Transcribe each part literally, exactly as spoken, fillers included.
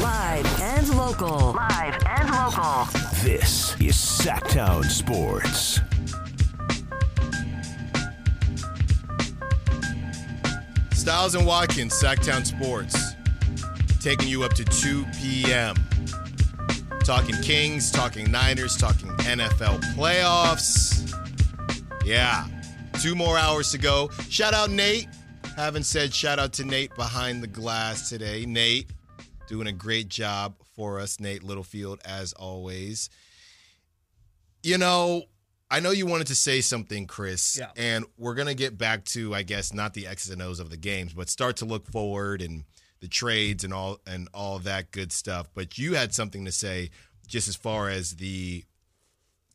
Live and local. Live and local. This is Sacktown Sports. Styles and Watkins, Sacktown Sports, taking you up to two p.m. Talking Kings, talking Niners, talking N F L playoffs. Yeah, two more hours to go. Shout out Nate. Haven't said shout out to Nate behind the glass today. Nate, doing a great job for us. Nate Littlefield, as always. You know, I know you wanted to say something, Chris, yeah. and we're going to get back to, I guess, not the X's and O's of the games, but start to look forward and the trades and all and all that good stuff. But you had something to say just as far as the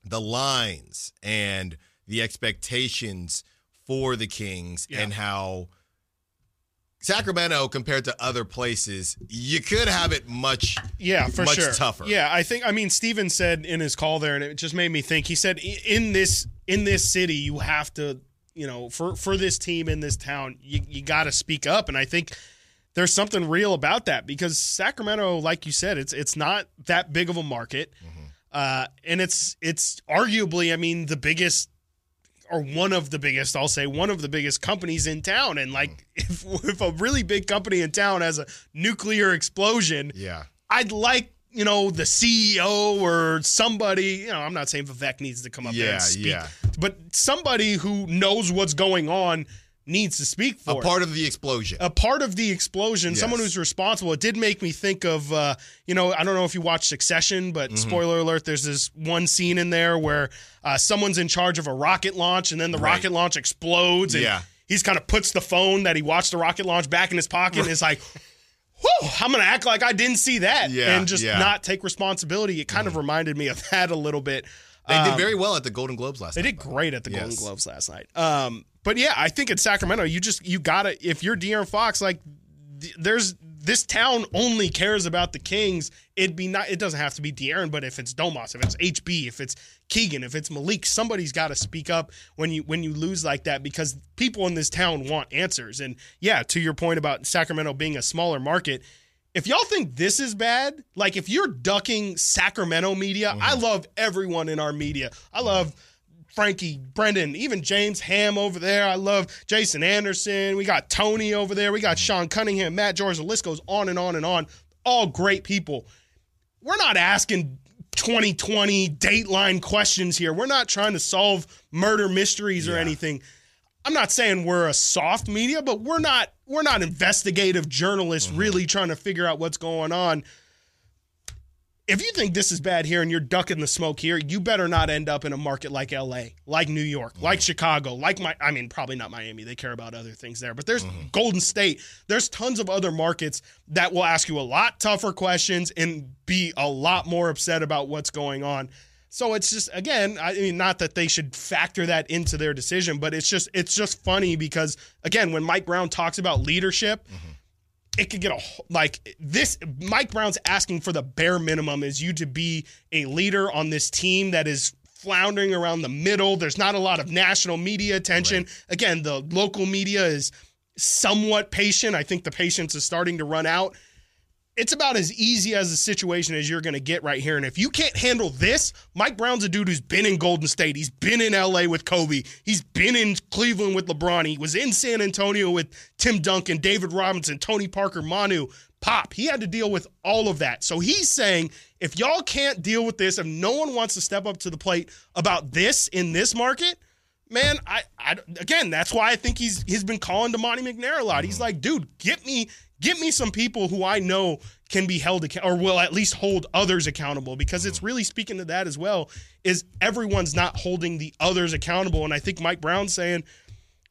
the lines and the expectations for the Kings yeah. and how Sacramento, compared to other places, you could have it much, yeah, for much sure. tougher. Yeah, I think. I mean, Steven said in his call there, and it just made me think. He said, "In this, in this city, you have to, you know, for, for this team in this town, you you got to speak up." And I think there's something real about that because Sacramento, like you said, it's it's not that big of a market, mm-hmm. uh, and it's it's arguably, I mean, the biggest. Or one of the biggest, I'll say, one of the biggest companies in town. And, like, if, if a really big company in town has a nuclear explosion, yeah, I'd like, you know, the C E O or somebody, you know, I'm not saying Vivek needs to come up yeah, there and speak. Yeah. But somebody who knows what's going on needs to speak for it. A part it. of the explosion. A part of the explosion. Yes. Someone who's responsible. It did make me think of, uh, you know, I don't know if you watch Succession, but mm-hmm. spoiler alert, there's this one scene in there where – Uh, someone's in charge of a rocket launch, and then the right. rocket launch explodes, and yeah. he's kind of puts the phone that he watched the rocket launch back in his pocket, and is like, whew, I'm going to act like I didn't see that, yeah, and just yeah. not take responsibility. It kind mm. of reminded me of that a little bit. They um, did very well at the Golden Globes last they night. They did great at the yes. Golden Globes last night. Um, but, yeah, I think in Sacramento, you just you got to – if you're De'Aaron Fox, like there's – this town only cares about the Kings. It'd be not. It doesn't have to be De'Aaron, but if it's Domas, if it's H B, if it's Keegan, if it's Malik, somebody's got to speak up when you when you lose like that because people in this town want answers. And yeah, to your point about Sacramento being a smaller market, if y'all think this is bad, like if you're ducking Sacramento media, mm-hmm. I love everyone in our media. I love Frankie, Brendan, even James Ham over there. I love Jason Anderson. We got Tony over there. We got Sean Cunningham, Matt George. The list goes on and on and on. All great people. We're not asking twenty twenty Dateline questions here. We're not trying to solve murder mysteries yeah. or anything. I'm not saying we're a soft media, but we're not we're not investigative journalists mm-hmm. really trying to figure out what's going on. If you think this is bad here and you're ducking the smoke here, you better not end up in a market like L A, like New York, mm-hmm. like Chicago, like my, I mean, probably not Miami. They care about other things there, but there's mm-hmm. Golden State. There's tons of other markets that will ask you a lot tougher questions and be a lot more upset about what's going on. So it's just, again, I mean, not that they should factor that into their decision, but it's just, it's just funny because again, when Mike Brown talks about leadership, mm-hmm. it could get a like this. Mike Brown's asking for the bare minimum is you to be a leader on this team that is floundering around the middle. There's not a lot of national media attention. Right. Again, the local media is somewhat patient. I think the patience is starting to run out. It's about as easy as a situation as you're going to get right here. And if you can't handle this, Mike Brown's a dude who's been in Golden State. He's been in L A with Kobe. He's been in Cleveland with LeBron. He was in San Antonio with Tim Duncan, David Robinson, Tony Parker, Manu, Pop. He had to deal with all of that. So he's saying, if y'all can't deal with this, if no one wants to step up to the plate about this in this market, man, I, I again, that's why I think he's he's been calling to Monty McNair a lot. He's like, dude, get me – Get me some people who I know can be held account- or will at least hold others accountable because it's really speaking to that as well is everyone's not holding the others accountable. And I think Mike Brown's saying,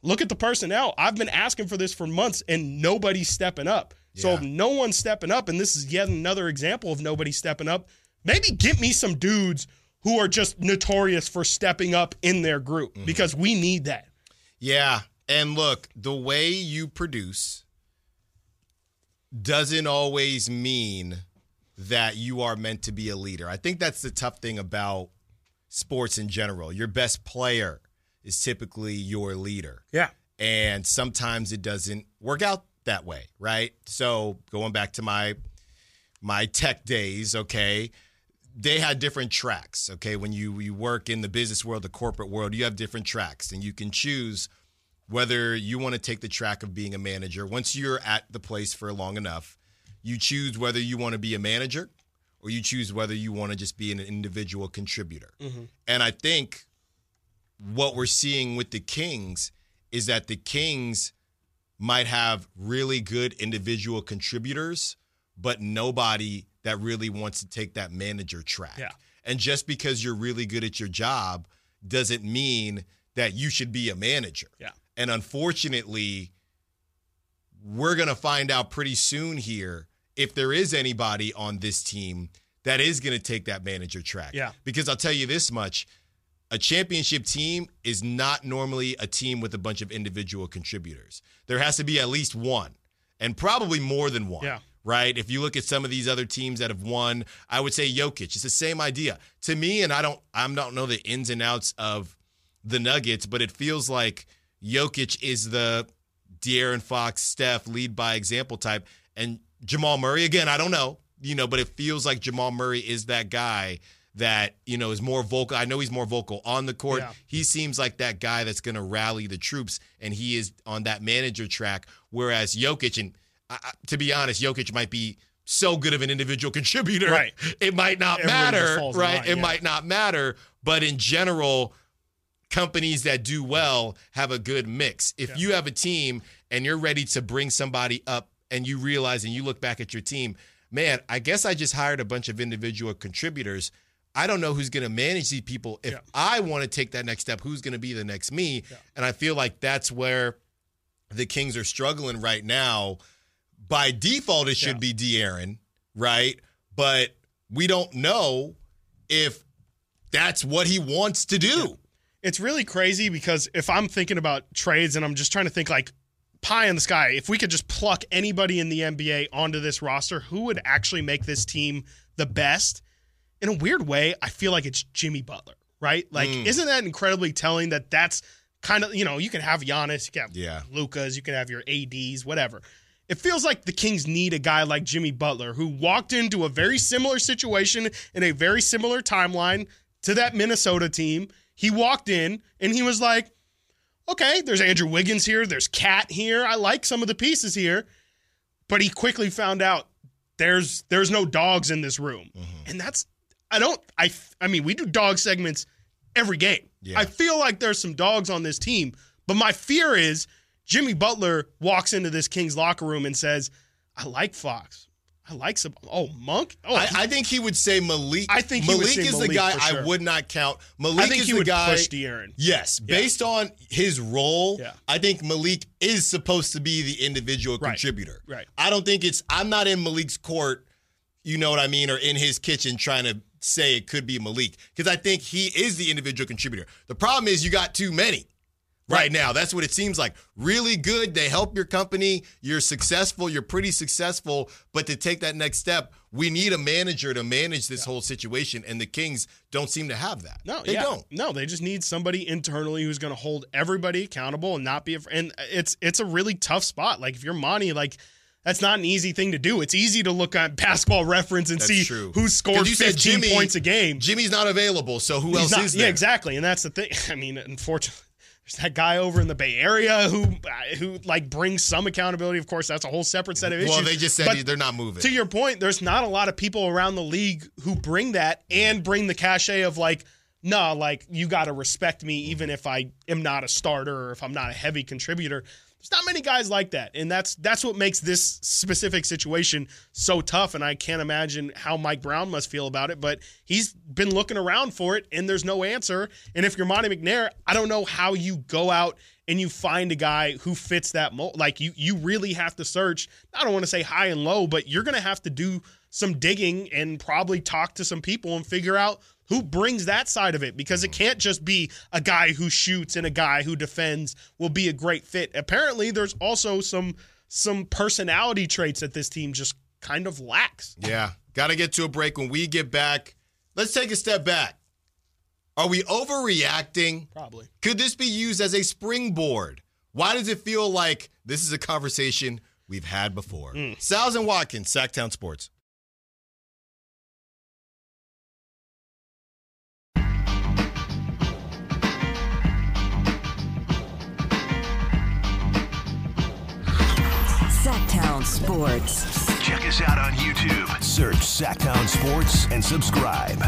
look at the personnel. I've been asking for this for months and nobody's stepping up. Yeah. So if no one's stepping up, and this is yet another example of nobody stepping up, maybe get me some dudes who are just notorious for stepping up in their group mm-hmm. because we need that. Yeah. And look, the way you produce – doesn't always mean that you are meant to be a leader. I think that's the tough thing about sports in general. Your best player is typically your leader. Yeah. And sometimes it doesn't work out that way, right? So going back to my my tech days, okay, they had different tracks, okay? When you, you work in the business world, the corporate world, you have different tracks, and you can choose whether you want to take the track of being a manager. Once you're at the place for long enough, you choose whether you want to be a manager or you choose whether you want to just be an individual contributor. Mm-hmm. And I think what we're seeing with the Kings is that the Kings might have really good individual contributors, but nobody that really wants to take that manager track. Yeah. And just because you're really good at your job doesn't mean that you should be a manager. Yeah. And unfortunately, we're going to find out pretty soon here if there is anybody on this team that is going to take that manager track. Yeah. Because I'll tell you this much, a championship team is not normally a team with a bunch of individual contributors. There has to be at least one, and probably more than one. Yeah. Right? If you look at some of these other teams that have won, I would say Jokic. It's the same idea. To me, and I don't I don't know the ins and outs of the Nuggets, but it feels like Jokic is the De'Aaron Fox, Steph, lead by example type. And Jamal Murray, again, I don't know, you know, but it feels like Jamal Murray is that guy that, you know, is more vocal. I know he's more vocal on the court. Yeah. He seems like that guy that's going to rally the troops, and he is on that manager track, whereas Jokic, and I, to be honest, Jokic might be so good of an individual contributor. Right. It might not Everyone matter, right? Line, it yeah. might not matter, but in general, companies that do well have a good mix. If yeah. you have a team and you're ready to bring somebody up and you realize and you look back at your team, man, I guess I just hired a bunch of individual contributors. I don't know who's going to manage these people. If yeah. I want to take that next step, who's going to be the next me? Yeah. And I feel like that's where the Kings are struggling right now. By default, it should yeah. be De'Aaron, right? But we don't know if that's what he wants to do. Yeah. It's really crazy because if I'm thinking about trades and I'm just trying to think like pie in the sky, if we could just pluck anybody in the N B A onto this roster, who would actually make this team the best? In a weird way, I feel like it's Jimmy Butler, right? Like, mm. isn't that incredibly telling that that's kind of, you know, you can have Giannis, you can have yeah. Lukas, you can have your A Ds, whatever. It feels like the Kings need a guy like Jimmy Butler who walked into a very similar situation in a very similar timeline to that Minnesota team. He walked in, and he was like, okay, there's Andrew Wiggins here. There's Cat here. I like some of the pieces here. But he quickly found out there's there's no dogs in this room. Mm-hmm. And that's – I don't – I I mean, we do dog segments every game. Yeah. I feel like there's some dogs on this team. But my fear is Jimmy Butler walks into this Kings locker room and says, I like Fox. I like some. Oh, Monk. Oh, I, I think he would say Malik. I think Malik he would say is Malik the guy sure. I would not count. Malik I think is he the would guy. Push De'Aaron. Yes, yeah. Based on his role, yeah. I think Malik is supposed to be the individual right. contributor. Right. I don't think it's. I'm not in Malik's court. You know what I mean, or in his kitchen trying to say it could be Malik because I think he is the individual contributor. The problem is you got too many. Right now, that's what it seems like. Really good. They help your company. You're successful. You're pretty successful. But to take that next step, we need a manager to manage this yeah. whole situation. And the Kings don't seem to have that. No, they yeah. don't. No, they just need somebody internally who's going to hold everybody accountable and not be. Af- and it's it's a really tough spot. Like if you're Monty, like that's not an easy thing to do. It's easy to look at Basketball Reference and that's see true. Who scored fifteen Jimmy, points a game. Jimmy's not available, so who He's else not, is there? Yeah, exactly. And that's the thing. I mean, unfortunately. There's that guy over in the Bay Area who, who like, brings some accountability. Of course, that's a whole separate set of issues. Well, they just said but they're not moving. To your point, there's not a lot of people around the league who bring that and bring the cachet of, like, no, nah, like, you got to respect me even if I am not a starter or if I'm not a heavy contributor. There's not many guys like that, and that's that's what makes this specific situation so tough, and I can't imagine how Mike Brown must feel about it, but he's been looking around for it, and there's no answer. And if you're Monty McNair, I don't know how you go out and you find a guy who fits that mold. Like, you you really have to search. I don't want to say high and low, but you're going to have to do some digging and probably talk to some people and figure out who brings that side of it, because it can't just be a guy who shoots and a guy who defends will be a great fit. Apparently, there's also some some personality traits that this team just kind of lacks. Yeah, got to get to a break. When we get back, let's take a step back. Are we overreacting? Probably. Could this be used as a springboard? Why does it feel like this is a conversation we've had before? Mm. Sal's and Watkins, Sacktown Sports. Sacktown Sports. Check us out on YouTube. Search Sacktown Sports and subscribe.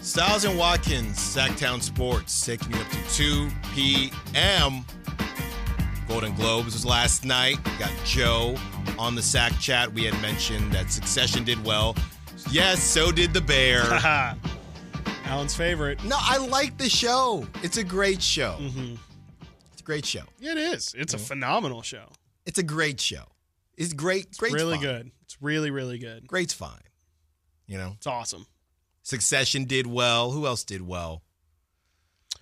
Styles and Watkins, Sacktown Sports, taking you up to two p.m. Golden Globes was last night. We got Joe on the Sack Chat. We had mentioned that Succession did well. Yes, so did The Bear. Alan's favorite. No, I like the show. It's a great show. Mm-hmm. It's a great show. It is. It's mm-hmm. a phenomenal show. It's a great show. It's great. Great's it's really fine. good. It's really, really good. Great's fine. You know? It's awesome. Succession did well. Who else did well?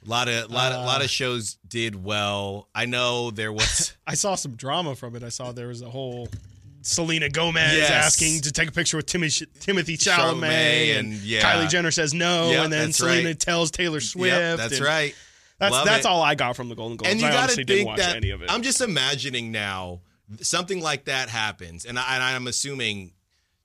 A lot of, lot of, uh, lot of shows did well. I know there was... I saw some drama from it. I saw there was a whole Selena Gomez yes. asking to take a picture with Timmy, Timothée Chalamet. Chalamet and, and yeah. Kylie Jenner says no. Yep, and then Selena right. tells Taylor Swift. Yep, that's right. That's Love that's it. all I got from the Golden Globes. And you I honestly think didn't watch that, any of it. I'm just imagining now something like that happens. And, I, and I'm assuming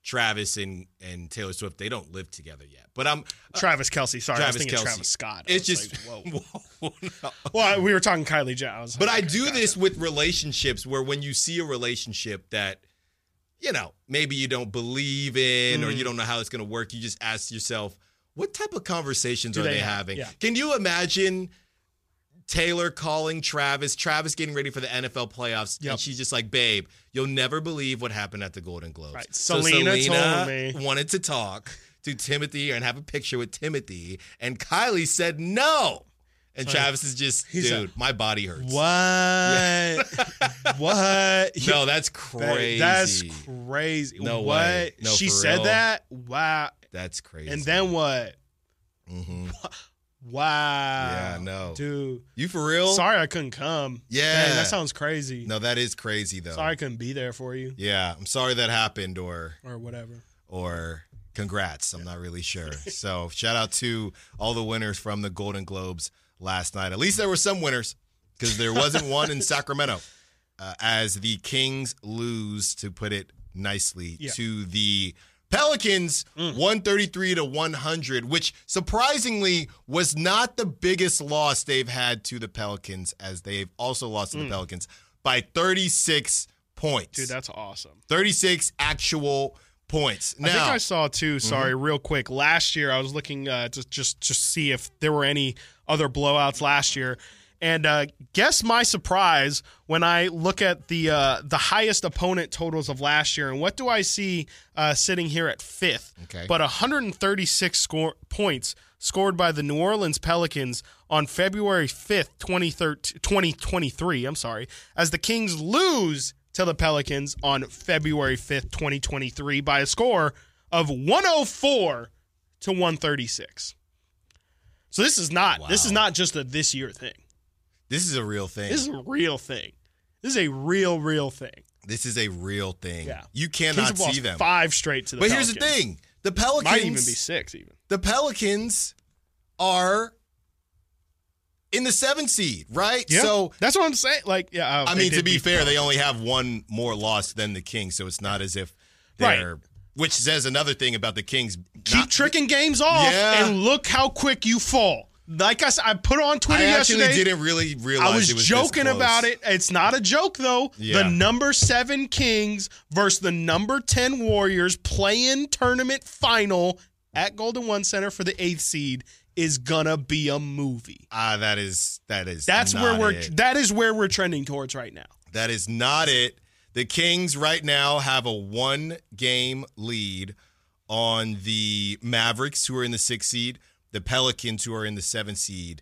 Travis and, and Taylor Swift, they don't live together yet. But I'm uh, Travis Kelsey. Sorry, Travis I was thinking Kelsey. Travis Scott. I it's just like, whoa. whoa no. Well, we were talking Kylie Jenner. Like, but okay, I do gotcha. this with relationships where when you see a relationship that, you know, maybe you don't believe in mm. or you don't know how it's going to work, you just ask yourself, what type of conversations do are they, they having? Yeah. Can you imagine Taylor calling Travis, Travis getting ready for the N F L playoffs, yep. and she's just like, babe, you'll never believe what happened at the Golden Globes. Right. So Selena, Selena told me. wanted to talk to Timothy and have a picture with Timothy, and Kylie said no. And so Travis is just, dude, like, my body hurts. What? Yeah. what? No, that's crazy. That's crazy. No what? Way. No, she said real. that? Wow. That's crazy. And then what? Mm-hmm. What? Wow. Yeah, no. Dude. You for real? Sorry I couldn't come. Yeah. Man, that sounds crazy. No, that is crazy, though. Sorry I couldn't be there for you. Yeah. I'm sorry that happened or... Or whatever. Or congrats. I'm yeah. not really sure. So shout out to all the winners from the Golden Globes last night. At least there were some winners because there wasn't one in Sacramento uh, as the Kings lose, to put it nicely, yeah. to the... Pelicans, mm. one thirty-three to one hundred, which surprisingly was not the biggest loss they've had to the Pelicans, as they've also lost to mm. the Pelicans by thirty-six points. Dude, that's awesome. thirty-six actual points. Now, I think I saw, too, sorry, mm-hmm. real quick, last year I was looking uh, to just to see if there were any other blowouts last year. And uh, guess my surprise when I look at the uh, the highest opponent totals of last year, and what do I see uh, sitting here at fifth? Okay. But one thirty-six score- points scored by the New Orleans Pelicans on February fifth, twenty twenty-three. I'm sorry, as the Kings lose to the Pelicans on February fifth, twenty twenty-three, by a score of one oh four to one thirty-six. So this is not wow. this is not just a this year thing. This is a real thing. This is a real thing. This is a real, real thing. This is a real thing. Yeah. You cannot see them. Five straight to the Pelicans. But here's the thing. The Pelicans. Might even be six even. The Pelicans are in the seven seed, right? Yeah. So that's what I'm saying. Like, yeah. I mean, to be fair, they only have one more loss than the Kings, so it's not as if they're – which says another thing about the Kings. Keep tricking games off yeah. and look how quick you fall. Like I said, I put on Twitter yesterday. I actually didn't really realize I was, it was joking about it. It's not a joke, though. Yeah. The number seven Kings versus the number ten Warriors play-in tournament final at Golden One Center for the eighth seed is gonna be a movie. Ah, uh, that is that is that's where we're it. that is where we're trending towards right now. That is not it. The Kings right now have a one-game lead on the Mavericks, who are in the sixth seed. The Pelicans, who are in the seventh seed,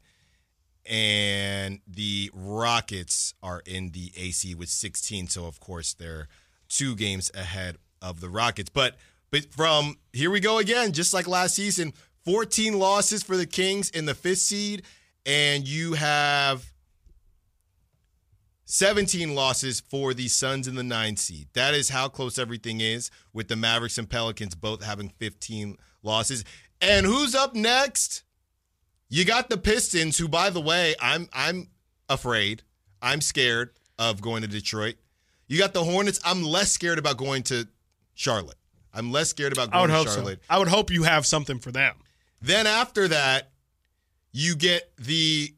and the Rockets are in the eighth seed with sixteen. So, of course, they're two games ahead of the Rockets. But but from here we go again, just like last season, fourteen losses for the Kings in the fifth seed, and you have seventeen losses for the Suns in the ninth seed. That is how close everything is, with the Mavericks and Pelicans both having fifteen losses. And who's up next? You got the Pistons, who, by the way, I'm I'm afraid. I'm scared of going to Detroit. You got the Hornets. I'm less scared about going to Charlotte. I'm less scared about going I would to hope Charlotte. So. I would hope you have something for them. Then after that, you get the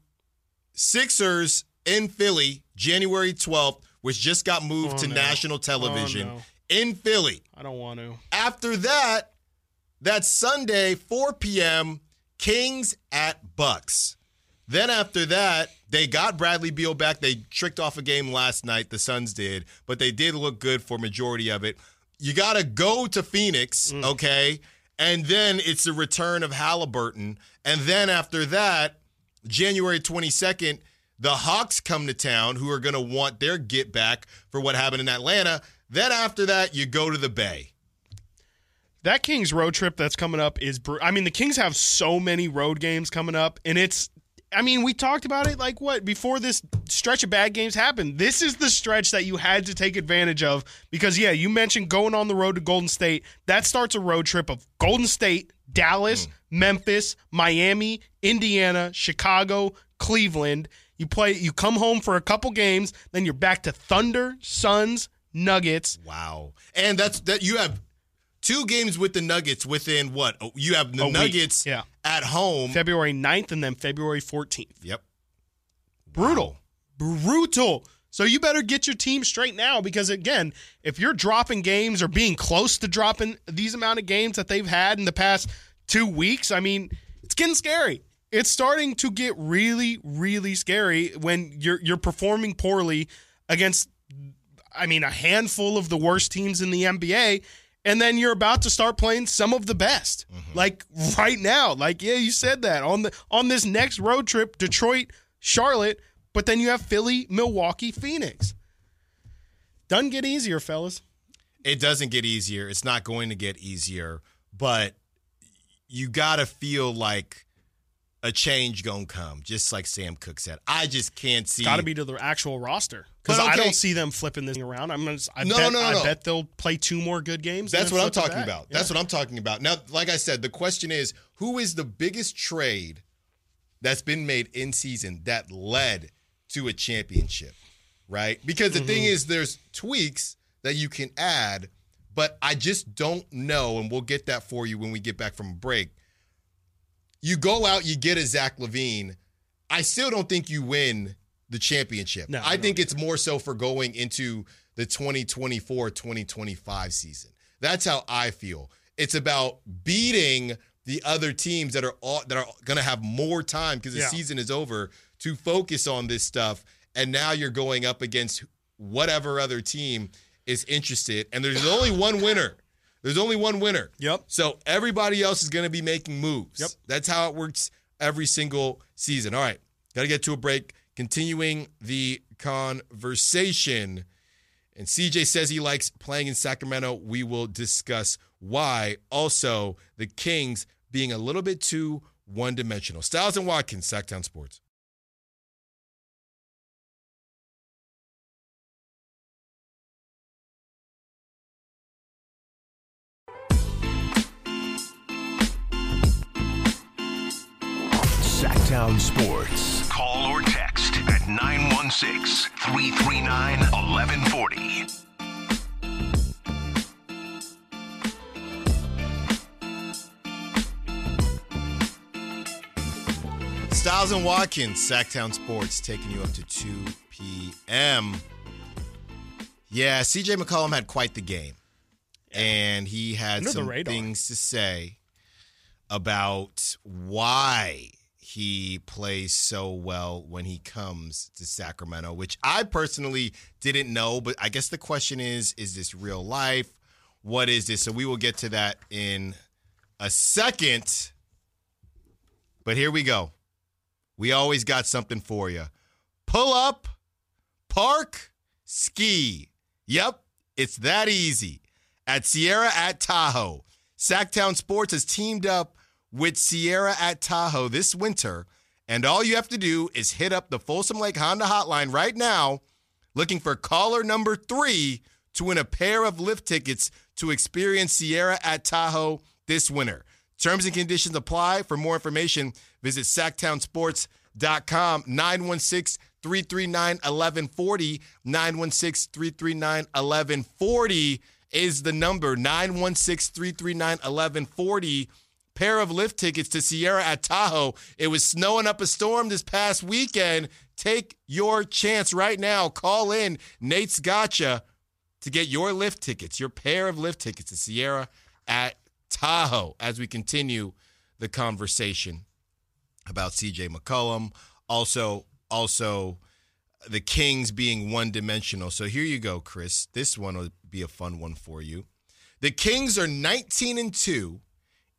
Sixers in Philly, January twelfth, which just got moved oh, to no. national television oh, no. in Philly. I don't want to. After that, that's Sunday, four p.m., Kings at Bucks. Then after that, they got Bradley Beal back. They tricked off a game last night. The Suns did, but they did look good for majority of it. You got to go to Phoenix, mm. okay? And then it's the return of Halliburton. And then after that, January twenty-second, the Hawks come to town, who are going to want their get back for what happened in Atlanta. Then after that, you go to the Bay. That Kings road trip that's coming up is br- – I mean, the Kings have so many road games coming up, and it's – I mean, we talked about it, like, what, before this stretch of bad games happened. This is the stretch that you had to take advantage of because, yeah, you mentioned going on the road to Golden State. That starts a road trip of Golden State, Dallas, mm. Memphis, Miami, Indiana, Chicago, Cleveland. You play. You come home for a couple games, then you're back to Thunder, Suns, Nuggets. Wow. And that's that you have two games with the Nuggets within what? You have the a Nuggets yeah. at home. February ninth and then February fourteenth. Yep. Brutal. Wow. Brutal. So you better get your team straight now because, again, if you're dropping games or being close to dropping these amount of games that they've had in the past two weeks, I mean, it's getting scary. It's starting to get really, really scary when you're you're performing poorly against, I mean, a handful of the worst teams in the N B A. And then you're about to start playing some of the best, mm-hmm. like right now. Like, yeah, you said that on the on this next road trip, Detroit, Charlotte, but then you have Philly, Milwaukee, Phoenix. Doesn't get easier, fellas. It doesn't get easier. It's not going to get easier, but you got to feel like a change gonna come, just like Sam Cook said. I just can't see. Got to be to the actual roster because okay. I don't see them flipping this around. I'm gonna. I no, bet, no, no, I no. bet they'll play two more good games. That's what I'm talking about. Yeah. That's what I'm talking about. Now, like I said, the question is, who is the biggest trade that's been made in season that led to a championship? Right? Because the mm-hmm. thing is, there's tweaks that you can add, but I just don't know, and we'll get that for you when we get back from a break. You go out, you get a Zach LaVine. I still don't think you win the championship. No, I think it's more so for going into the twenty twenty-four twenty twenty-five season. That's how I feel. It's about beating the other teams that are all, that are going to have more time because the yeah. season is over to focus on this stuff. And now you're going up against whatever other team is interested. And there's only one winner. There's only one winner. Yep. So everybody else is going to be making moves. Yep. That's how it works every single season. All right. Got to get to a break. Continuing the conversation. And C J says he likes playing in Sacramento. We will discuss why. Also, the Kings being a little bit too one-dimensional. Styles and Watkins, Sactown Sports. Sactown Sports. Call or text at nine one six, three three nine, one one four zero. Styles and Watkins, Sactown Sports, taking you up to two p.m. Yeah, C J McCollum had quite the game. Yeah. And he had Under some things to say about why he plays so well when he comes to Sacramento, which I personally didn't know. But I guess the question is, is this real life? What is this? So we will get to that in a second. But here we go. We always got something for you. Pull up, park, ski. Yep, it's that easy. At Sierra at Tahoe, Sactown Sports has teamed up with Sierra at Tahoe this winter, and all you have to do is hit up the Folsom Lake Honda hotline right now, looking for caller number three to win a pair of lift tickets to experience Sierra at Tahoe this winter. Terms and conditions apply. For more information, visit sac town sports dot com, nine one six, three three nine, one one four zero, nine one six, three three nine, one one four zero is the number, nine one six, three three nine, one one four zero. Pair of lift tickets to Sierra at Tahoe. It was snowing up a storm this past weekend. Take your chance right now. Call in Nate's Gotcha to get your lift tickets, your pair of lift tickets to Sierra at Tahoe, as we continue the conversation about C J McCollum. Also, also the Kings being one-dimensional. So here you go, Chris. This one will be a fun one for you. The Kings are nineteen and two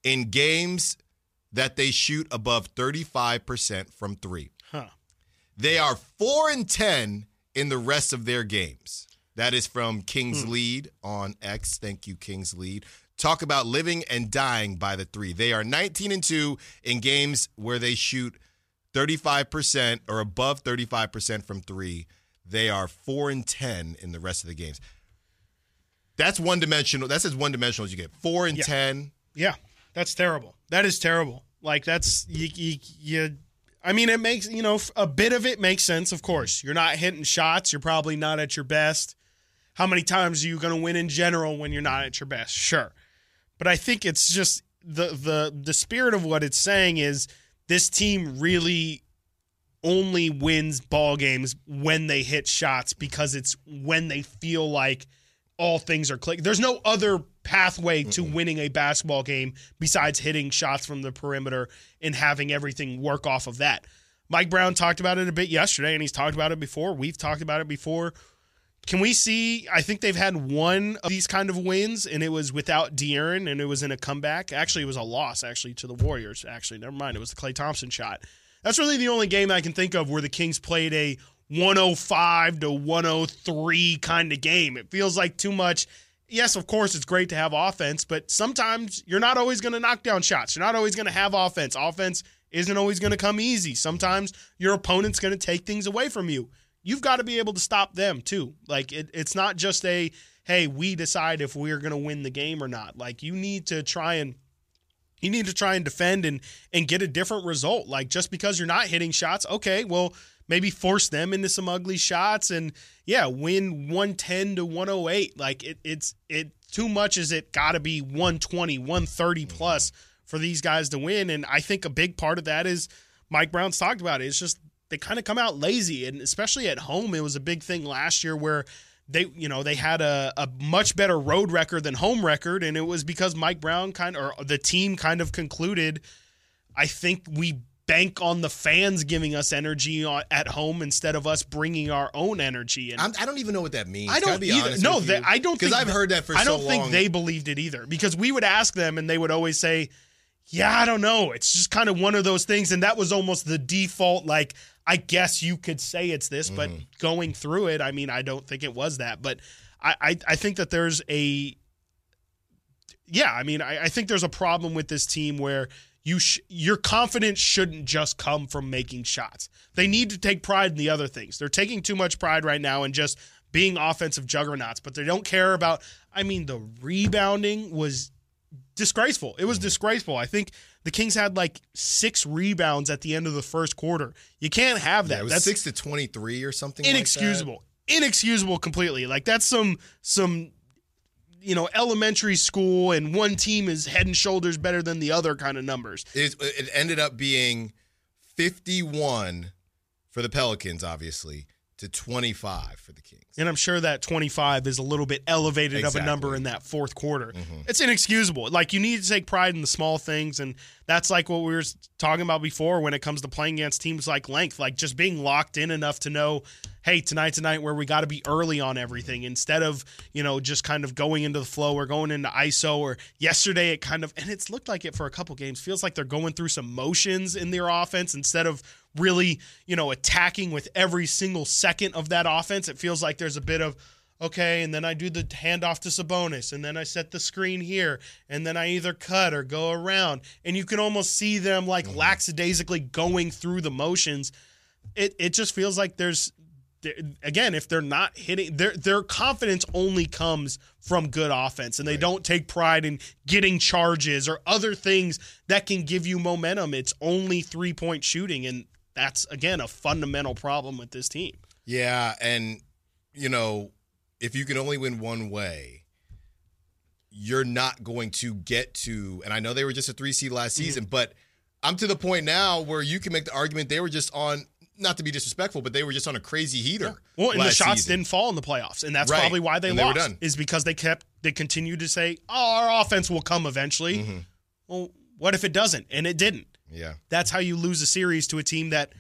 in games that they shoot above thirty-five percent from three. Huh. They are four and ten in the rest of their games. That is from Kings hmm. Lead on X. Thank you, Kings Lead. Talk about living and dying by the three. They are nineteen and two in games where they shoot thirty-five percent or above thirty-five percent from three. They are four and ten in the rest of the games. That's one dimensional. That's as one dimensional as you get. four and ten. Yeah. That's terrible. That is terrible. Like, that's, you, you, you, I mean, it makes, you know, a bit of it makes sense, of course. You're not hitting shots. You're probably not at your best. How many times are you going to win in general when you're not at your best? Sure. But I think it's just the, the, the spirit of what it's saying is this team really only wins ball games when they hit shots, because it's when they feel like all things are clicking. There's no other pathway to winning a basketball game besides hitting shots from the perimeter and having everything work off of that. Mike Brown talked about it a bit yesterday, and he's talked about it before. We've talked about it before. Can we see, I think they've had one of these kind of wins, and it was without De'Aaron, and it was in a comeback. Actually, it was a loss, actually, to the Warriors. Actually, never mind. It was the Klay Thompson shot. That's really the only game I can think of where the Kings played a one oh five to one oh three kind of game. It feels like too much. Yes, of course, it's great to have offense, but sometimes you're not always going to knock down shots. You're not always going to have offense. Offense isn't always going to come easy. Sometimes your opponent's going to take things away from you. You've got to be able to stop them, too. Like, it, it's not just a, hey, we decide if we're going to win the game or not. Like, you need to try and you need to try and defend and and get a different result. Like, just because you're not hitting shots, okay, well, maybe force them into some ugly shots and, yeah, win one ten to one oh eight. Like, it, it's it too much is it got to be one twenty, one thirty plus for these guys to win. And I think a big part of that is Mike Brown's talked about it. It's just they kind of come out lazy, and especially at home, it was a big thing last year where they, you know, they had a, a much better road record than home record, and it was because Mike Brown kind of, or the team kind of concluded, I think we bank on the fans giving us energy at home instead of us bringing our own energy. And I'm, I don't even know what that means. I don't be either. No, they, I don't because I've that, heard that for so long. I don't so think long. They believed it either, because we would ask them and they would always say, "Yeah, I don't know. It's just kind of one of those things." And that was almost the default. Like, I guess you could say it's this, but mm-hmm. going through it, I mean, I don't think it was that. But I, I, I think that there's a, yeah, I mean, I, I think there's a problem with this team where. You sh- your confidence shouldn't just come from making shots. They need to take pride in the other things. They're taking too much pride right now in just being offensive juggernauts, but they don't care about, I mean, the rebounding was disgraceful. It was disgraceful. I think the Kings had like six rebounds at the end of the first quarter. You can't have that. Yeah, it was that's six to twenty-three or something inexcusable. like that. Inexcusable completely. Like, that's some some... you know, elementary school and one team is head and shoulders better than the other kind of numbers. It, it ended up being fifty-one for the Pelicans, obviously, to twenty-five for the Kings. And I'm sure that twenty-five is a little bit elevated exactly. of a number in that fourth quarter. Mm-hmm. It's inexcusable. Like, you need to take pride in the small things, and that's like what we were talking about before when it comes to playing against teams like length, like just being locked in enough to know, hey, tonight, tonight, where we got to be early on everything instead of, you know, just kind of going into the flow or going into I S O or yesterday it kind of, and it's looked like it for a couple games, feels like they're going through some motions in their offense instead of really, you know, attacking with every single second of that offense. It feels like there's a bit of, okay, and then I do the handoff to Sabonis, and then I set the screen here, and then I either cut or go around. And you can almost see them like mm-hmm. lackadaisically going through the motions. It, it just feels like there's again, if they're not hitting, their their confidence only comes from good offense, and they right. don't take pride in getting charges or other things that can give you momentum. It's only three-point shooting, and that's, again, a fundamental problem with this team. Yeah, and, you know, if you can only win one way, you're not going to get to, and I know they were just a three seed last mm-hmm. season, but I'm to the point now where you can make the argument they were just on, not to be disrespectful, but they were just on a crazy heater. Well, and the shots season. didn't fall in the playoffs, and that's right. probably why they and lost. They were done. Is because they kept they continued to say, "Oh, our offense will come eventually." Mm-hmm. Well, what if it doesn't? And it didn't. Yeah, that's how you lose a series to a team that,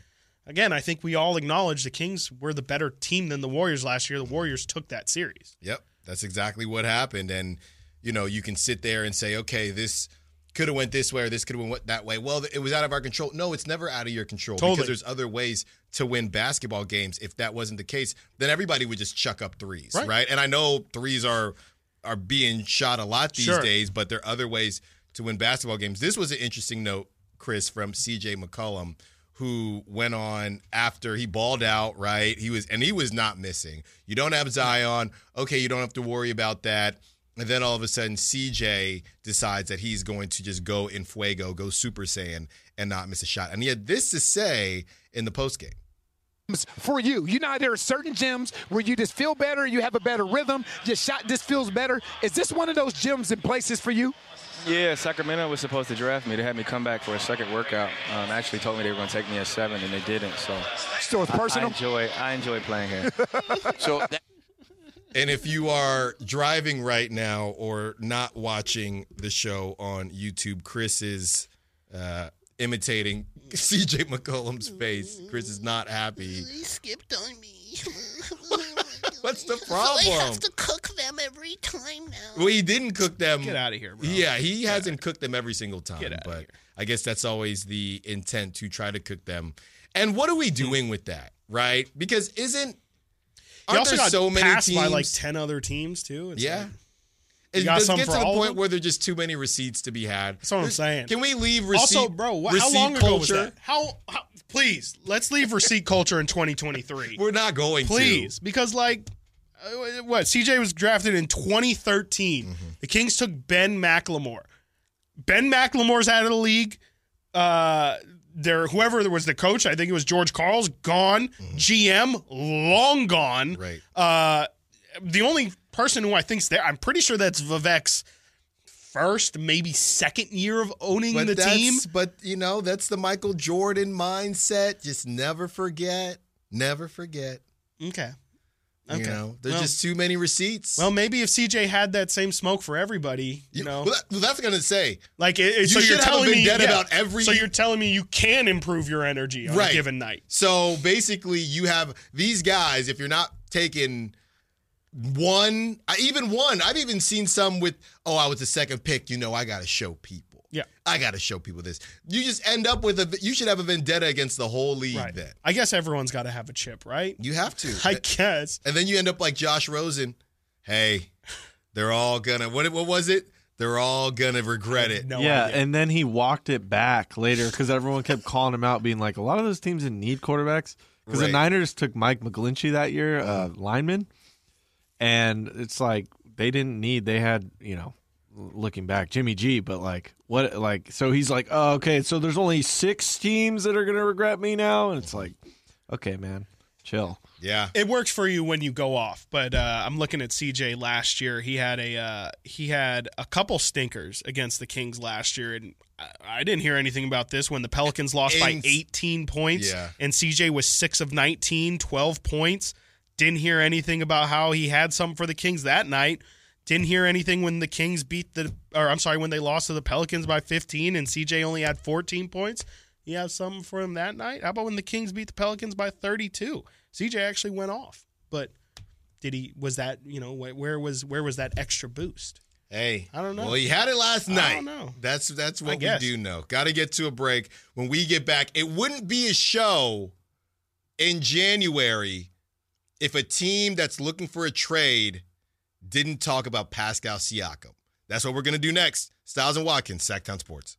again, I think we all acknowledge the Kings were the better team than the Warriors last year. The Warriors took that series. Yep, that's exactly what happened. And you know, you can sit there and say, "Okay, this could have went this way, or this could have went that way." Well, it was out of our control. No, it's never out of your control totally. because there's other ways to win basketball games. If that wasn't the case, then everybody would just chuck up threes, right? right? And I know threes are are being shot a lot these sure. days, but there are other ways to win basketball games. This was an interesting note, Chris, from C J McCollum, who went on after he balled out, right? He was and he was not missing. You don't have Zion. Okay, you don't have to worry about that. And then all of a sudden, C J decides that he's going to just go in fuego, go Super Saiyan, and not miss a shot. And he had this to say in the postgame. For you, you know, there are certain gyms where you just feel better, you have a better rhythm, your shot just feels better. Is this one of those gyms and places for you? Yeah, Sacramento was supposed to draft me. They had me come back for a second workout. Um, actually told me they were going to take me at seven, and they didn't. So, so it's personal. I, I enjoy, I enjoy playing here. so. That- And if you are driving right now or not watching the show on YouTube, Chris is uh, imitating C J McCollum's face. Chris is not happy. He skipped on me. What's the problem? So I have to cook them every time now. Well, he didn't cook them. Get out of here, bro. Yeah, he Get hasn't cooked them every single time. Get out but of here. I guess that's always the intent, to try to cook them. And what are we doing with that, right? Because isn't He also got so many passed teams? by like ten other teams, too. It's yeah. Like, it does get to the point where there's just too many receipts to be had. That's what there's, I'm saying. Can we leave receipt culture? Also, bro, wh- how long ago was that? How, how, please, let's leave receipt culture in twenty twenty-three. We're not going please, to. Please, because like, what, C J was drafted in twenty thirteen. Mm-hmm. The Kings took Ben McLemore. Ben McLemore's out of the league. Uh... There, whoever was the coach, I think it was George Karl's, gone. Mm-hmm. G M, long gone. Right. Uh, the only person who I think's there, I'm pretty sure that's Vivek's first, maybe second year of owning but the team. But, you know, that's the Michael Jordan mindset. Just never forget. Never forget. Okay. Okay. You know, there's well, just too many receipts. Well, maybe if C J had that same smoke for everybody, you know. Well, that, well that's gonna say like it, you so should you're telling have a vendetta me yeah. about every. So you're telling me you can improve your energy on right. a given night. So basically, you have these guys. If you're not taking one, even one, I've even seen some with, oh, I was the second pick. You know, I gotta show people. Yeah, I gotta show people this. You just end up with a. You should have a vendetta against the whole league. Right. Then I guess everyone's got to have a chip, right? You have to. I guess. And then you end up like Josh Rosen. Hey, they're all gonna. What? What was it? They're all gonna regret it. No yeah, idea. And then he walked it back later because everyone kept calling him out, being like, a lot of those teams didn't need quarterbacks because right. the Niners took Mike McGlinchey that year, uh, lineman, and it's like they didn't need. They had, you know. Looking back, Jimmy G, but like what, like so he's like, oh, okay, so there's only six teams that are gonna regret me now, and it's like, okay, man, chill. Yeah, it works for you when you go off, but uh, I'm looking at C J last year. He had a uh, he had a couple stinkers against the Kings last year, and I, I didn't hear anything about this when the Pelicans lost by eighteen points, yeah. and C J was six of nineteen, twelve points. Didn't hear anything about how he had some for the Kings that night. Didn't hear anything when the Kings beat the, or I'm sorry, when they lost to the Pelicans by fifteen and C J only had fourteen points. You have something for him that night? How about when the Kings beat the Pelicans by thirty-two? C J actually went off, but did he? Was that, you know, where was where was that extra boost? Hey, I don't know. Well, he had it last night. I don't know. That's that's what we do know. Got to get to a break. When we get back, it wouldn't be a show in January if a team that's looking for a trade didn't talk about Pascal Siakam. That's what we're going to do next. Styles and Watkins, Sacktown Sports.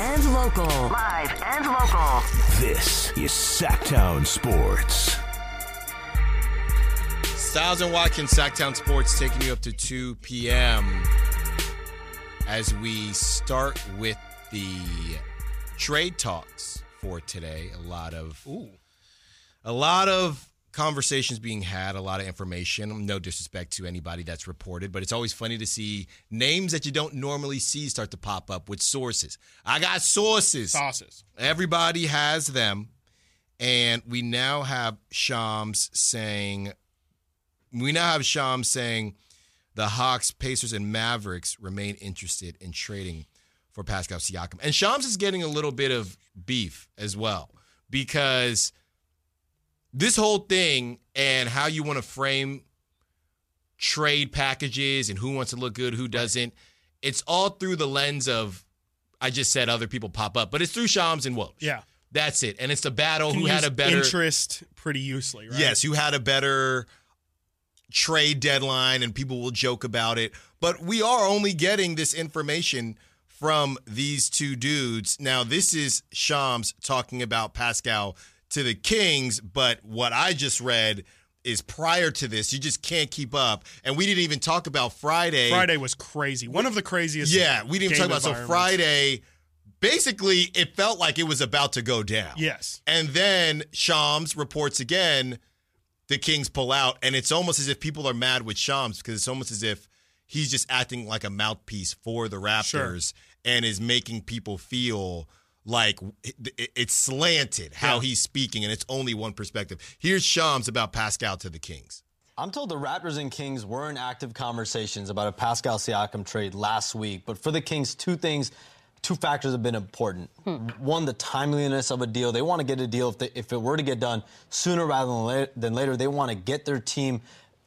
And local. Live and local. This is Sactown Sports. Styles and Watkins, Sactown Sports, taking you up to two p.m. as we start with the trade talks for today. A lot of Ooh. a lot of conversations being had, a lot of information. No disrespect to anybody that's reported, but it's always funny to see names that you don't normally see start to pop up with sources. I got sources. Sources. Everybody has them. And we now have Shams saying, we now have Shams saying the Hawks, Pacers, and Mavericks remain interested in trading for Pascal Siakam. And Shams is getting a little bit of beef as well because this whole thing and how you want to frame trade packages and who wants to look good, who doesn't, it's all through the lens of, I just said other people pop up, but it's through Shams and Woj. Yeah. That's it. And it's the battle who had a better interest pretty usefully, right? Yes, who had a better trade deadline, and people will joke about it. But we are only getting this information from these two dudes. Now, this is Shams talking about Pascal to the Kings, but what I just read is prior to this. You just can't keep up. And we didn't even talk about Friday. Friday was crazy. One of the craziest. Yeah, we didn't talk about. So Friday, basically, it felt like it was about to go down. Yes. And then Shams reports again, the Kings pull out, and it's almost as if people are mad with Shams because it's almost as if he's just acting like a mouthpiece for the Raptors. Sure. And is making people feel like it's slanted how he's speaking, and it's only one perspective. Here's Shams about Pascal to the Kings. I'm told the Raptors and Kings were in active conversations about a Pascal Siakam trade last week, but for the Kings, two things, two factors have been important. Hmm. One, the timeliness of a deal. They want to get a deal, if, they, if it were to get done, sooner rather than later, than later. They want to get their team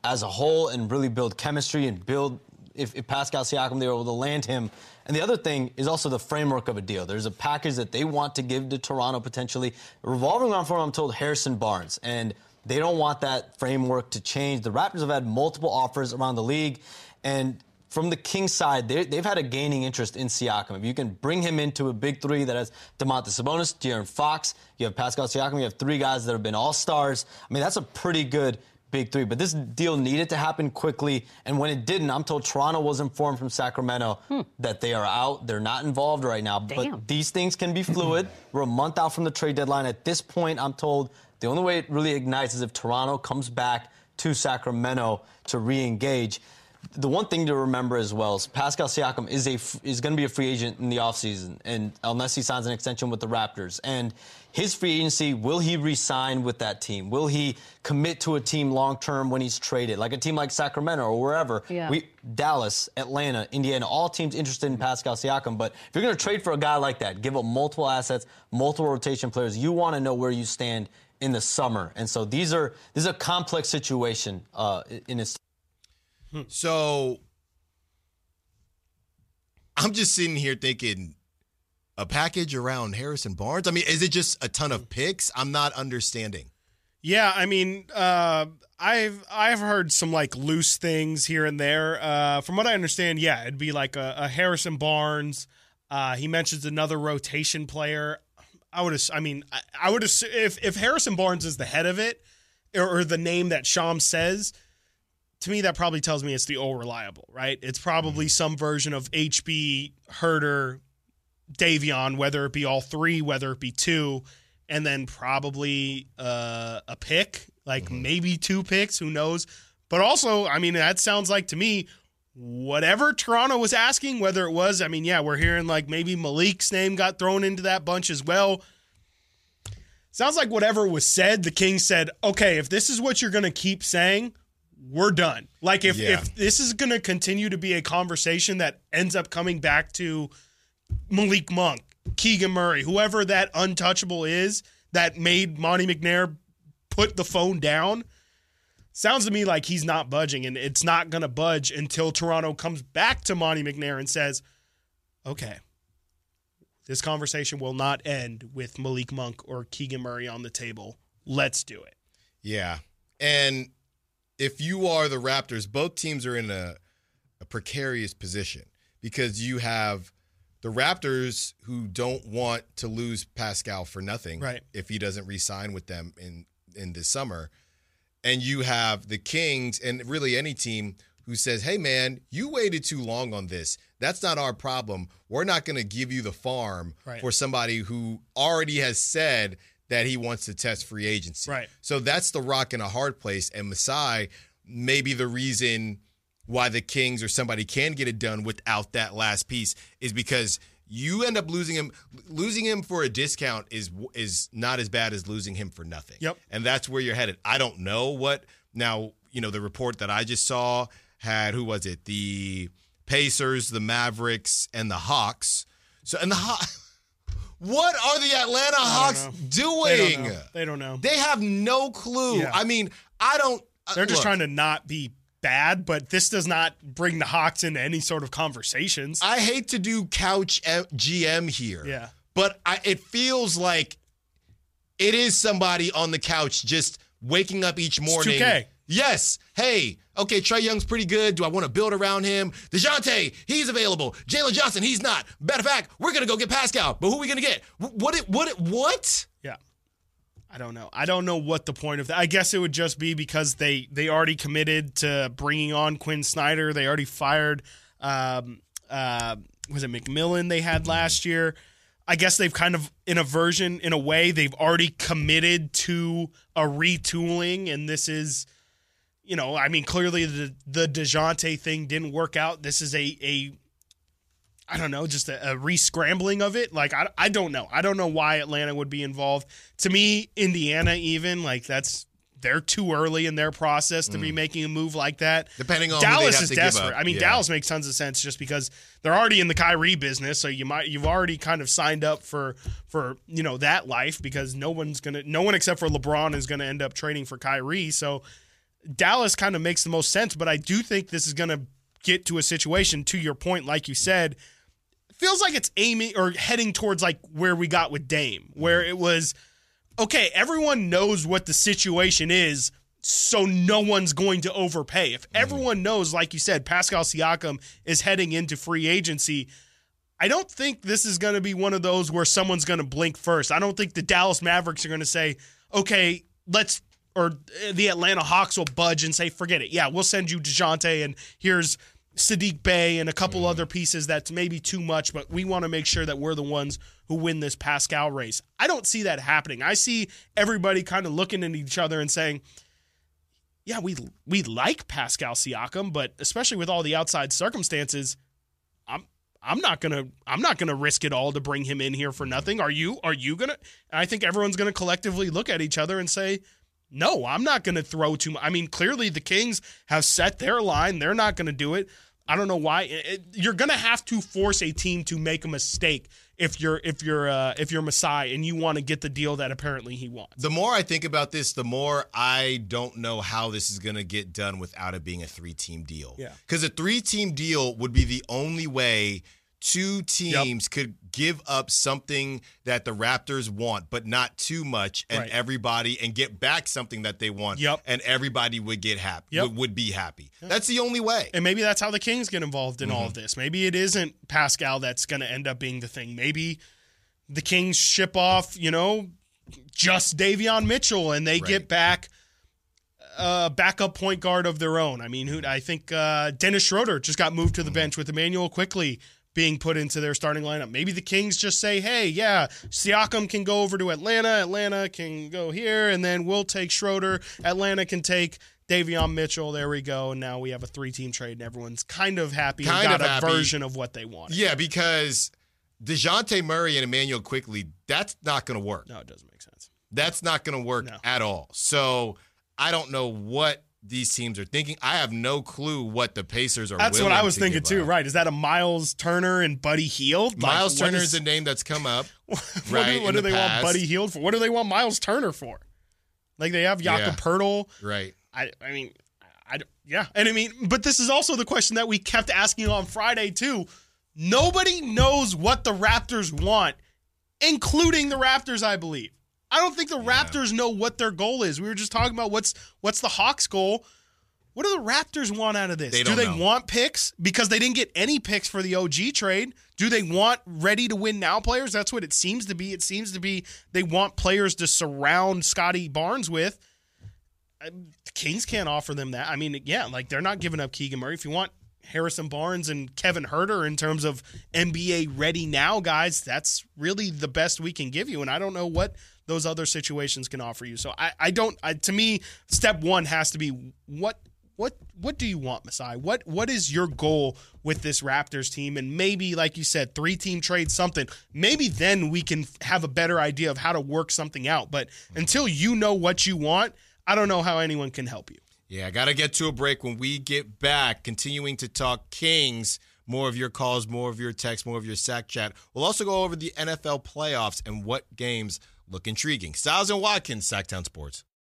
as a whole and really build chemistry and build, if, if Pascal Siakam, they were able to land him. And the other thing is also the framework of a deal. There's a package that they want to give to Toronto potentially, revolving around, for I'm told, Harrison Barnes. And they don't want that framework to change. The Raptors have had multiple offers around the league. And from the Kings side, they, they've had a gaining interest in Siakam. If you can bring him into a big three that has Domantas Sabonis, De'Aaron Fox, you have Pascal Siakam, you have three guys that have been all-stars. I mean, that's a pretty good big three, but this deal needed to happen quickly, and when it didn't, I'm told Toronto was informed from Sacramento hmm. that they are out. They're not involved right now, Damn. But these things can be fluid. We're a month out from the trade deadline. At this point, I'm told the only way it really ignites is if Toronto comes back to Sacramento to re-engage. The one thing to remember as well is Pascal Siakam is a is going to be a free agent in the offseason, and unless he signs an extension with the Raptors. And his free agency, will he re-sign with that team? Will he commit to a team long-term when he's traded, like a team like Sacramento or wherever? Yeah. We, Dallas, Atlanta, Indiana, all teams interested in Pascal Siakam. But if you're going to trade for a guy like that, give up multiple assets, multiple rotation players, you want to know where you stand in the summer. And so these are this is a complex situation uh, in his. So, I'm just sitting here thinking, a package around Harrison Barnes? I mean, is it just a ton of picks? I'm not understanding. Yeah, I mean, uh, I've I've heard some, like, loose things here and there. Uh, from what I understand, yeah, it'd be like a, a Harrison Barnes. Uh, he mentions another rotation player. I would, I mean, I, I would assume if, if Harrison Barnes is the head of it, or, or the name that Shams says, to me, that probably tells me it's the old reliable, right? It's probably some version of H B, Herter, Davion, whether it be all three, whether it be two, and then probably uh, a pick, like mm-hmm. maybe two picks, who knows? But also, I mean, that sounds like to me, whatever Toronto was asking, whether it was, I mean, yeah, we're hearing like maybe Malik's name got thrown into that bunch as well. Sounds like whatever was said, the Kings said, okay, if this is what you're going to keep saying, we're done. Like, if, yeah. if this is going to continue to be a conversation that ends up coming back to Malik Monk, Keegan Murray, whoever that untouchable is that made Monty McNair put the phone down, sounds to me like he's not budging, and it's not going to budge until Toronto comes back to Monty McNair and says, okay, this conversation will not end with Malik Monk or Keegan Murray on the table. let's do it. Yeah. And if you are the Raptors, both teams are in a, a precarious position because you have the Raptors who don't want to lose Pascal for nothing right. if he doesn't re-sign with them in, in this summer. And you have the Kings and really any team who says, hey, man, you waited too long on this. That's not our problem. We're not going to give you the farm right. for somebody who already has said that he wants to test free agency. Right. So that's the rock in a hard place. And Masai may be the reason why the Kings or somebody can get it done without that last piece is because you end up losing him. Losing him for a discount is is not as bad as losing him for nothing. Yep. And that's where you're headed. I don't know what now, you know, the report that I just saw had, who was it? The Pacers, the Mavericks, and the Hawks. So and the Hawks. What are the Atlanta Hawks doing? They don't know. They don't know. They have no clue. Yeah. I mean, I don't. Uh, They're just look, trying to not be bad, but this does not bring the Hawks into any sort of conversations. I hate to do couch G M here, yeah, but I, it feels like it is somebody on the couch just waking up each morning. It's two K. Yes. Hey, okay, Trae Young's pretty good. Do I want to build around him? DeJounte, he's available. Jalen Johnson, he's not. Matter of fact, we're going to go get Pascal. But who are we going to get? What? It, what? It, what? Yeah. I don't know. I don't know what the point of that. I guess it would just be because they, they already committed to bringing on Quinn Snyder. They already fired, um, uh, was it McMillan they had last year? I guess they've kind of, in a version, in a way, they've already committed to a retooling, and this is... You know, I mean, clearly the, the DeJounte thing didn't work out. This is a, a I don't know, just a, a re-scrambling of it. Like, I, I don't know. I don't know why Atlanta would be involved. To me, Indiana even, like, that's, they're too early in their process to mm. be making a move like that. Depending on Dallas who have is to desperate. Give up. I mean, yeah. Dallas makes tons of sense just because they're already in the Kyrie business, so you might you've already kind of signed up for for you know that life because no one's gonna no one except for LeBron is gonna end up trading for Kyrie. So Dallas kind of makes the most sense, but I do think this is going to get to a situation, to your point, like you said, feels like it's aiming or heading towards like where we got with Dame, where it was, okay, everyone knows what the situation is, so no one's going to overpay. If everyone knows, like you said, Pascal Siakam is heading into free agency, I don't think this is going to be one of those where someone's going to blink first. I don't think the Dallas Mavericks are going to say, okay, let's or the Atlanta Hawks will budge and say, forget it. Yeah, we'll send you DeJounte, and here's Sadiq Bey and a couple mm. other pieces that's maybe too much, but we want to make sure that we're the ones who win this Pascal race. I don't see that happening. I see everybody kind of looking at each other and saying, yeah, we we like Pascal Siakam, but especially with all the outside circumstances, I'm I'm not gonna I'm not gonna risk it all to bring him in here for nothing. Are you are you gonna? And I think everyone's gonna collectively look at each other and say, no, I'm not going to throw too much. I mean, clearly the Kings have set their line. They're not going to do it. I don't know why. It, it, you're going to have to force a team to make a mistake if you're if you're uh, if you're Masai and you want to get the deal that apparently he wants. The more I think about this, the more I don't know how this is going to get done without it being a three-team deal. Yeah, because a three-team deal would be the only way two teams yep. could give up something that the Raptors want, but not too much, and right. everybody and get back something that they want, yep. and everybody would get happy, yep. would, would be happy. Yep. That's the only way. And maybe that's how the Kings get involved in mm-hmm. all of this. Maybe it isn't Pascal that's going to end up being the thing. Maybe the Kings ship off, you know, just Davion Mitchell, and they right. get back a uh, backup point guard of their own. I mean, who I think uh, Dennis Schroeder just got moved to the mm-hmm. bench with Immanuel Quickley being put into their starting lineup. Maybe the Kings just say, hey, yeah, Siakam can go over to Atlanta, Atlanta can go here, and then we'll take Schroeder, Atlanta can take Davion Mitchell, there we go, and now we have a three-team trade, and everyone's kind of happy kind and got of a happy. version of what they wanted. Yeah, because DeJounte Murray and Immanuel Quickley, that's not going to work. No, it doesn't make sense. That's not going to work no. at all. So I don't know what these teams are thinking. I have no clue what the Pacers are willing to give up. That's what I was thinking too, right? Is that a Myles Turner and Buddy Hield? Like, Myles Turner is a name that's come up. What, right, do, what do the they past. want Buddy Hield for? What do they want Myles Turner for? Like, they have Jakob yeah, Pertl. Right. I I mean, I, I, yeah. And I mean, but this is also the question that we kept asking on Friday too. Nobody knows what the Raptors want, including the Raptors, I believe. I don't think the yeah. Raptors know what their goal is. We were just talking about what's what's the Hawks' goal. What do the Raptors want out of this? They do they know. want picks? Because they didn't get any picks for the O G trade. Do they want ready-to-win-now players? That's what it seems to be. It seems to be they want players to surround Scotty Barnes with. The Kings can't offer them that. I mean, yeah, like they're not giving up Keegan Murray. If you want Harrison Barnes and Kevin Huerter in terms of N B A ready-now guys, that's really the best we can give you, and I don't know what – those other situations can offer you. So I, I don't, I, to me, step one has to be what, what, what do you want, Masai? What, what is your goal with this Raptors team? And maybe, like you said, three team trade something, maybe then we can have a better idea of how to work something out. But until you know what you want, I don't know how anyone can help you. Yeah. I got to get to a break. When we get back, continuing to talk Kings, more of your calls, more of your texts, more of your sack chat. We'll also go over the N F L playoffs and what games look intriguing. Styles and Watkins, Sacktown Sports.